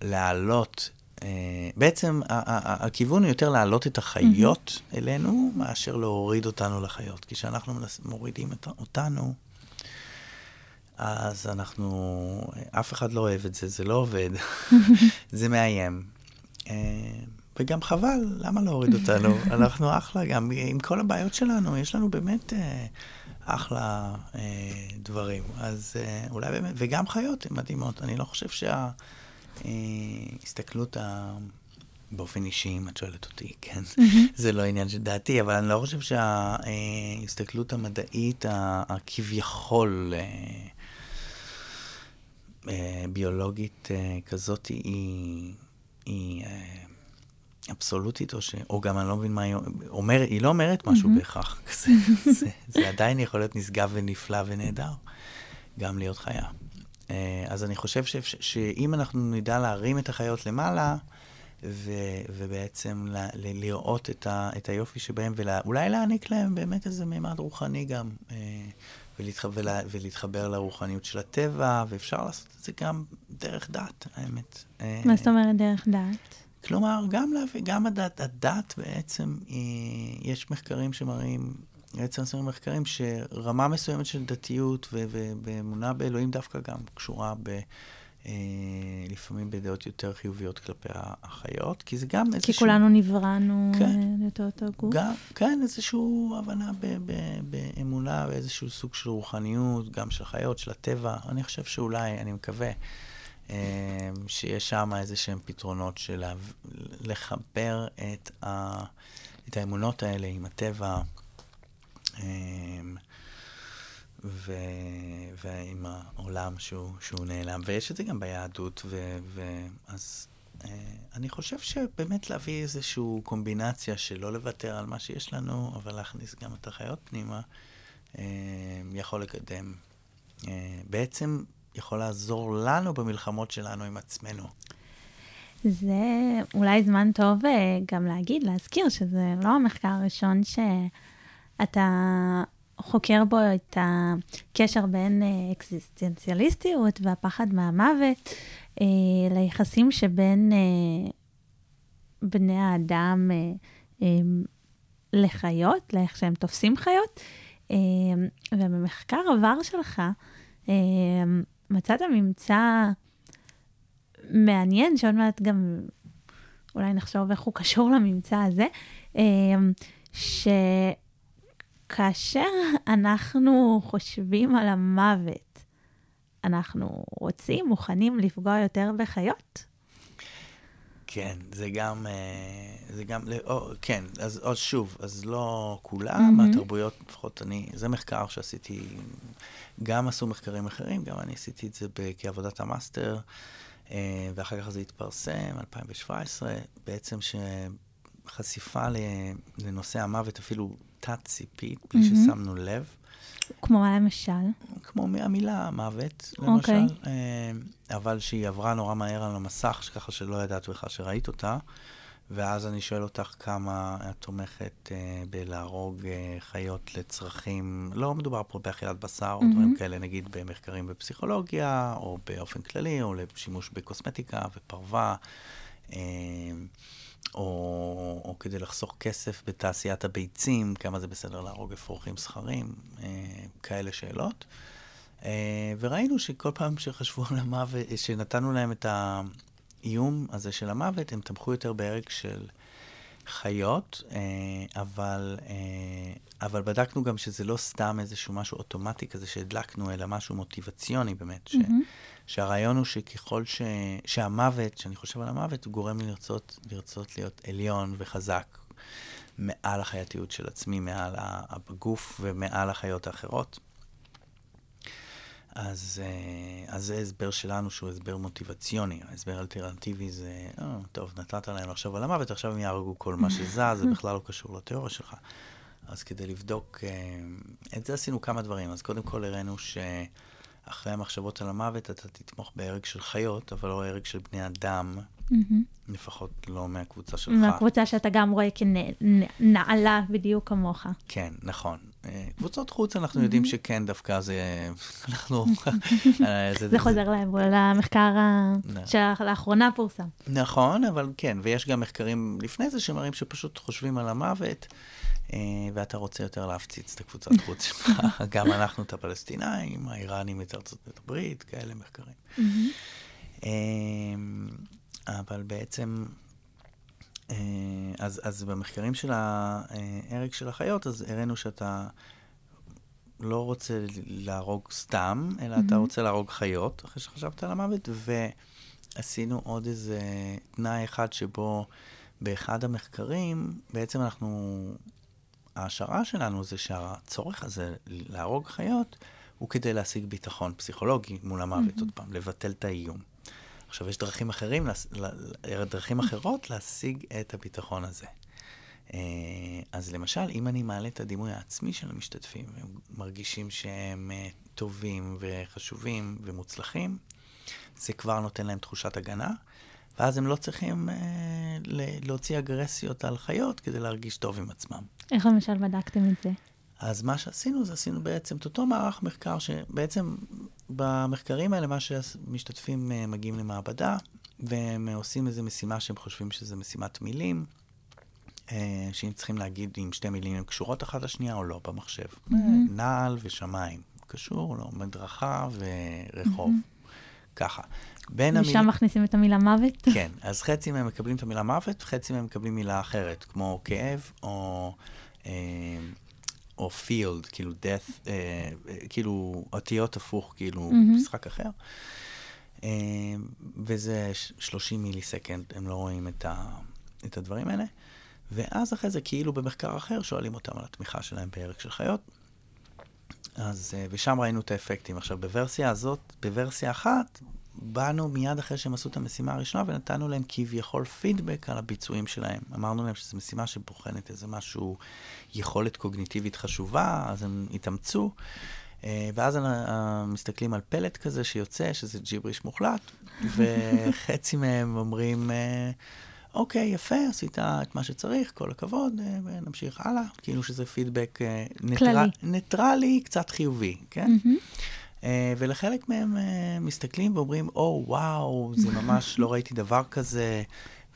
להעלות, בעצם הכיוון הוא יותר להעלות את החיות אלינו, מאשר להוריד אותנו לחיות. כי כשאנחנו מורידים אותנו, אז אנחנו, אף אחד לא אוהב את זה, זה לא עובד, זה מאיים. וגם חבל, למה להוריד אותנו? אנחנו אחלה, גם עם כל הבעיות שלנו, יש לנו באמת אה, אחלה אה, דברים. אז אה, אולי באמת, וגם חיות הן מדהימות. אני לא חושב שההסתכלות אה, ה... באופן אישי, אם את שואלת אותי, כן? זה לא עניין שדעתי, אבל אני לא חושב שההסתכלות אה, המדעית, הכביכול... אה, אה, ביולוגית אה, כזאת היא... היא אה, אבסולוטית, או, ש... או גם אני לא מבין מה היא אומרת, היא לא אומרת משהו mm-hmm. בהכרח, זה, זה, זה עדיין יכול להיות נשגב ונפלא ונהדר, גם להיות חיה. אז אני חושב ש... שאם אנחנו נדע להרים את החיות למעלה, ו... ובעצם ל... ל... לראות את, ה... את היופי שבהם, ואולי ולה... להעניק להם באמת איזה מימד רוחני גם, ולהתח... ולה... ולהתחבר לרוחניות של הטבע, ואפשר לעשות את זה גם דרך דת, האמת. מה זאת אומרת דרך דת? כלומר, גם, גם הדת, הדת בעצם היא, יש מחקרים שמראים, צמצמים מחקרים, שרמה מסוימת של דתיות ואמונה באלוהים דווקא גם קשורה ב... לפעמים בדעות יותר חיוביות כלפי החיות, כי זה גם איזשהו... כי כולנו נברנו לתו אותו גוף. כן, איזושהי הבנה באמונה, איזשהו סוג של רוחניות, גם של חיות, של הטבע. אני חושב שאולי, אני מקווה, שיש שם איזשהם פתרונות של לחבר את האמונות האלה עם הטבע, ועם העולם שהוא נעלם, ויש את זה גם ביהדות, אז אני חושב שבאמת להביא איזושהי קומבינציה שלא לוותר על מה שיש לנו, אבל להכניס גם את החיות פנימה, יכול לקדם, בעצם יכול לעזור לנו במלחמות שלנו עם עצמנו. זה אולי זמן טוב גם להגיד, להזכיר שזה לא המחקר הראשון שאתה... חוקר בו את הקשר בין אקזיסטנציאליסטיות והפחד מהמוות אה, ליחסים שבין אה, בני האדם אה, אה, לחיות, לאיך שהם תופסים חיות. אה, ובמחקר עבר שלך אה, מצאת ממצא מעניין, שעוד מעט גם אולי נחשוב איך הוא קשור לממצא הזה, אה, ש... כאשר אנחנו חושבים על המוות, אנחנו רוצים, מוכנים לפגוע יותר בחיות? כן, זה גם, זה גם, או, כן, אז עוד שוב, אז לא כולם, mm-hmm. התרבויות, לפחות אני, זה מחקר שעשיתי, גם עשו מחקרים אחרים, גם אני עשיתי את זה כעבודת המאסטר, ואחר כך זה התפרסם, אלפיים שבע עשרה, בעצם שחשיפה לנושא המוות אפילו, תת-ציפית, בלי mm-hmm. ששמנו לב. כמו מה למשל? כמו המילה מוות, למשל. Okay. אבל שהיא עברה נורא מהר על המסך, שככה שלא ידעת בכלל שראית אותה, ואז אני שואל אותך כמה את תומכת אה, בלהרוג אה, חיות לצרכים, לא מדובר פה באכילת בשר, או mm-hmm. דברים כאלה, נגיד במחקרים בפסיכולוגיה, או באופן כללי, או לשימוש בקוסמטיקה ופרווה, אה, או, או כדי לחסוך כסף בתעשיית הביצים, כמה זה בסדר להרוג אפרוחים סחרים, אה, כאלה שאלות. אה, וראינו שכל פעם שחשבו על המוות, שנתנו להם את האיום הזה של המוות, הם תמכו יותר בערך של חיות, אה, אבל, אה, אבל בדקנו גם שזה לא סתם איזשהו משהו אוטומטי כזה שהדלקנו, אלא משהו מוטיבציוני באמת, ש... Mm-hmm. שהרעיון הוא שככל ש... שהמוות, שאני חושב על המוות, הוא גורם לי לרצות, לרצות להיות עליון וחזק מעל החייתיות של עצמי, מעל הגוף ומעל החיות האחרות. אז, אז זה הסבר שלנו שהוא הסבר מוטיבציוני. ההסבר אלטרנטיבי זה, oh, טוב, נתת להם עכשיו על המוות, עכשיו הם יהרגו כל מה שזה, זה בכלל לא קשור לתיאוריה שלך. אז כדי לבדוק, את זה עשינו כמה דברים. אז קודם כל הראינו ש... אחרי המחשבות על המוות, אתה תתמוך בערק של חיות, אבל לא בערק של בני אדם, mm-hmm. לפחות לא מהקבוצה שלך. מהקבוצה שאתה גם רואה כנעלה בדיוק כמוך. כן, נכון. קבוצות חוץ, אנחנו mm-hmm. יודעים שכן, דווקא זה... אנחנו... זה, זה חוזר להם, למחקר שלאחרונה פורסם. נכון, אבל כן, ויש גם מחקרים לפני זה, שמראים שפשוט חושבים על המוות, ואתה רוצה יותר להפציץ את הקבוצת חוץ שלך. גם אנחנו את הפלסטינאים, האיראנים את ארצות הברית, כאלה מחקרים. אבל בעצם, אז, אז במחקרים של הערק של החיות, אז הראינו שאתה לא רוצה להרוג סתם, אלא אתה רוצה להרוג חיות, אחרי שחשבת על המוות, ועשינו עוד איזה תנאי אחד שבו באחד המחקרים, בעצם אנחנו... ההשערה שלנו זה שהצורך הזה להרוג חיות הוא כדי להשיג ביטחון פסיכולוגי מול המוות, mm-hmm. עוד פעם, לבטל את האיום. עכשיו, יש דרכים, אחרים, דרכים אחרות להשיג את הביטחון הזה. אז למשל, אם אני מעלה את הדימוי העצמי של המשתתפים, הם מרגישים שהם טובים וחשובים ומוצלחים, זה כבר נותן להם תחושת הגנה, ואז הם לא צריכים אה, להוציא אגרסיות על חיות כדי להרגיש טוב עם עצמם. איך למשל בדקתם את זה? אז מה שעשינו, זה עשינו בעצם את אותו מערך מחקר, שבעצם במחקרים האלה, מה שמשתתפים אה, מגיעים למעבדה, והם עושים איזו משימה שהם חושבים שזה משימת מילים, שאם צריכים להגיד אם שתי מילים הן קשורות אחת לשנייה או לא במחשב. נעל ושמיים. קשור, לא, מדרכה ורחוב. ככה. משם מכניסים את המילה מוות? כן, אז חצי מהם מקבלים את המילה מוות, חצי מהם מקבלים מילה אחרת, כמו כאב או... או field, כאילו death, אה, כאילו אותיות הפוך, כאילו mm-hmm. משחק אחר. אה, וזה שלושים מילי סקנד, הם לא רואים את, ה, את הדברים האלה. ואז אחרי זה, כאילו במחקר אחר, שואלים אותם על התמיכה שלהם בערק של חיות. אז, אה, ושם ראינו את האפקטים. עכשיו, בוורסיה הזאת, בוורסיה אחת, באנו מיד אחרי שהם עשו את המשימה הראשונה, ונתנו להם כביכול פידבק על הביצועים שלהם. אמרנו להם שזו משימה שבוחנת איזה משהו, יכולת קוגניטיבית חשובה, אז הם התאמצו, ואז מסתכלים על פלט כזה שיוצא, שזה ג'יבריש מוחלט, וחצי מהם אומרים, אוקיי, יפה, עשית את מה שצריך, כל הכבוד, ונמשיך הלאה, כאילו שזה פידבק ניטרלי, קצת חיובי, כן? ולחלק מהם מסתכלים ואומרים, "או, וואו, זה ממש לא ראיתי דבר כזה,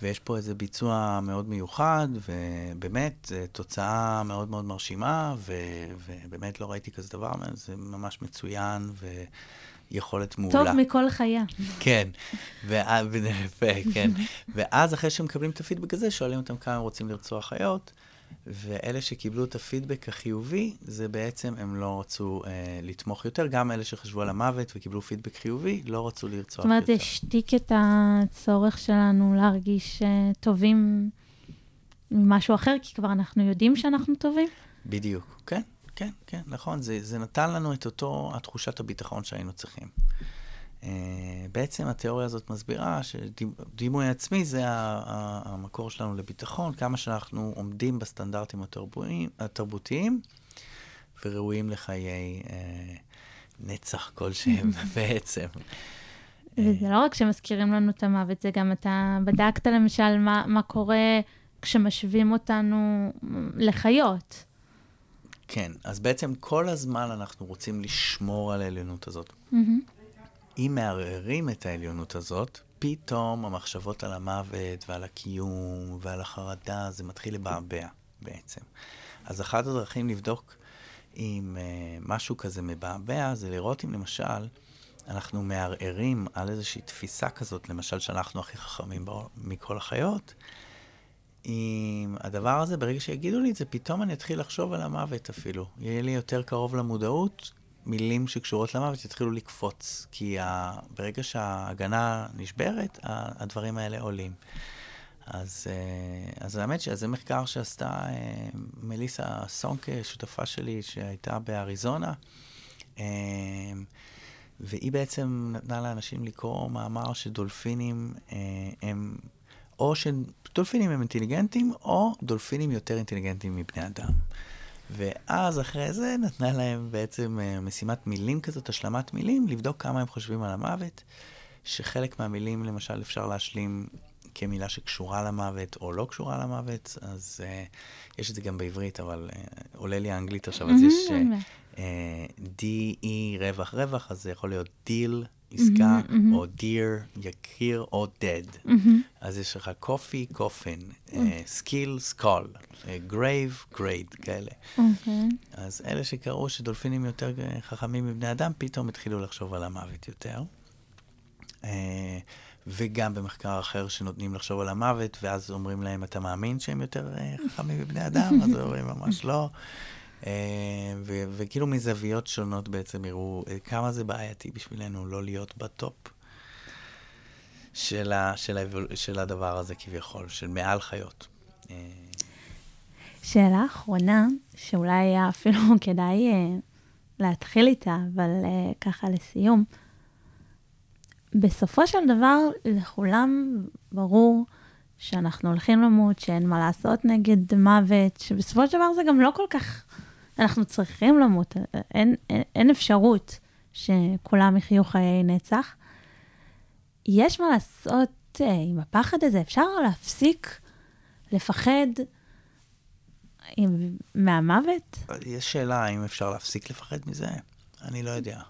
ויש פה איזה ביצוע מאוד מיוחד, ובאמת, תוצאה מאוד מאוד מרשימה, ובאמת לא ראיתי כזה דבר, זה ממש מצוין, ויכולת מעולה. טוב מכל חיה. כן. ואז אחרי שהם מקבלים את הפידבק הזה, שואלים אותם כמה הם רוצים לרצוח חיות, ואלה שקיבלו את הפידבק החיובי, זה בעצם הם לא רצו אה, לתמוך יותר. גם אלה שחשבו על המוות וקיבלו פידבק חיובי, לא רצו לרצוח יותר. זאת אומרת, יותר. השתיק את הצורך שלנו להרגיש אה, טובים ממשהו אחר, כי כבר אנחנו יודעים שאנחנו טובים. בדיוק, כן, כן, כן, נכון. זה, זה נתן לנו את אותו התחושת הביטחון שהיינו צריכים. אה, בעצם התיאוריה הזאת מסבירה שדימוי עצמי זה המקור שלנו לביטחון, כמה שאנחנו עומדים בסטנדרטים התרבותיים וראויים לחיי אה, נצח כלשהם בעצם. וזה לא רק שמזכירים לנו את המוות, זה גם אתה בדקת למשל מה, מה קורה כשמשווים אותנו לחיות. כן, אז בעצם כל הזמן אנחנו רוצים לשמור על העליונות הזאת. אם מערערים את העליונות הזאת, פתאום המחשבות על המוות ועל הקיום ועל החרדה, זה מתחיל לבעבע בעצם. אז אחת הדרכים לבדוק אם uh, משהו כזה מבעבע, זה לראות אם למשל אנחנו מערערים על איזושהי תפיסה כזאת, למשל שאנחנו הכי חכמים מכל החיות, אם הדבר הזה, ברגע שיגידו לי את זה, פתאום אני אתחיל לחשוב על המוות אפילו. יהיה לי יותר קרוב למודעות, מילים שקשורות למוות יתחילו לקפוץ, כי ה... ברגע שההגנה נשברת, ה... הדברים האלה עולים. אז, אז האמת שזה מחקר שעשתה מליסה סונקה, שותפה שלי, שהייתה באריזונה, והיא בעצם נתנה לאנשים לקרוא מאמר שדולפינים הם, או שדולפינים הם אינטליגנטים, או דולפינים יותר אינטליגנטים מבני אדם. ואז אחרי זה נתנה להם בעצם משימת מילים כזאת, השלמת מילים, לבדוק כמה הם חושבים על המוות, שחלק מהמילים למשל אפשר להשלים כמילה שקשורה למוות או לא קשורה למוות, אז uh, יש את זה גם בעברית, אבל uh, עולה לי האנגלית עכשיו, אז יש uh, D-E רווח רווח, אז זה יכול להיות דיל, עסקה, או דיר, יקיר, או דד. אז יש לך קופי, קופן, סקיל, סקול, גרייב, גרייד, כאלה. אז אלה שקראו שדולפינים יותר חכמים מבני אדם, פתאום התחילו לחשוב על המוות יותר. וגם במחקר אחר שנותנים לחשוב על המוות, ואז אומרים להם, אתה מאמין שהם יותר חכמים מבני אדם? אז אומרים ממש לא. וכאילו מזוויות שונות בעצם יראו כמה זה בעייתי בשבילנו לא להיות בטופ של הדבר הזה כביכול, של מעל חיות. שאלה אחרונה, שאולי אפילו כדאי להתחיל איתה, אבל ככה לסיום. בסופו של דבר, לכולם ברור שאנחנו הולכים למות, שאין מה לעשות נגד מוות, שבסופו של דבר זה גם לא כל כך... אנחנו צריכים למות, אין, אין, אין אפשרות שכולם יחיו חיי נצח. יש מה לעשות אה, עם הפחד הזה, אפשר להפסיק לפחד עם, מהמוות? יש שאלה, האם אפשר להפסיק לפחד מזה? אני לא יודע.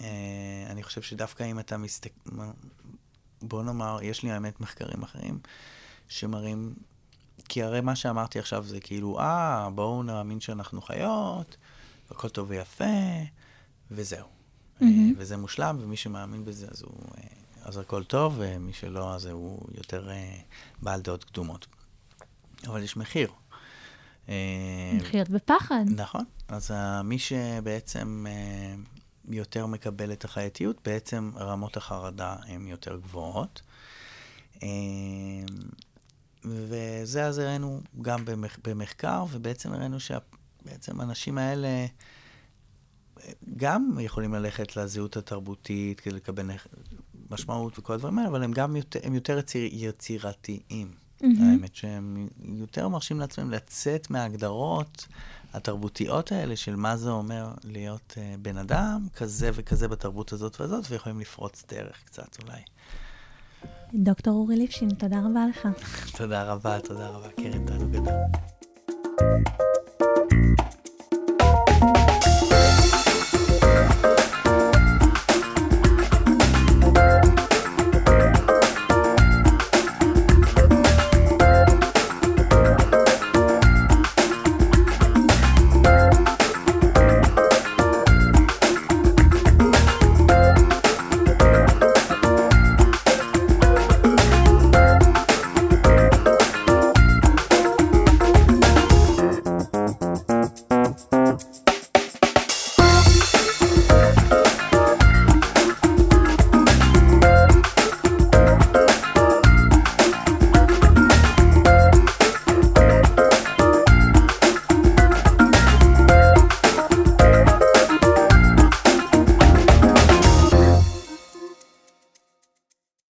אה, אני חושב שדווקא אם אתה מסתכל... בוא נאמר, יש לי האמת מחקרים אחרים, שמראים כי הרי מה שאמרתי עכשיו זה כאילו, אה, בואו נאמין שאנחנו חיות, הכל טוב ויפה, וזהו. Mm-hmm. וזה מושלם, ומי שמאמין בזה, אז, הוא, אז הכל טוב, ומי שלא, אז הוא יותר בעל דעות קדומות. אבל יש מחיר. לחיות בפחד. נכון. אז מי שבעצם יותר מקבל את החייתיות, בעצם רמות החרדה הן יותר גבוהות. וזה אז הראינו גם במחקר, ובעצם הראינו שבעצם אנשים האלה גם יכולים ללכת לזהות התרבותית כדי לקבל משמעות וכל הדברים האלה, אבל הם גם יותר, הם יותר יצירתיים. האמת שהם יותר מרשים לעצמם לצאת מההגדרות התרבותיות האלה של מה זה אומר להיות בן אדם, כזה וכזה בתרבות הזאת והזאת, ויכולים לפרוץ דרך קצת אולי. דוקטור אורי ליפשין, תודה רבה לך. תודה רבה, תודה רבה. קרן, תענוג גדול.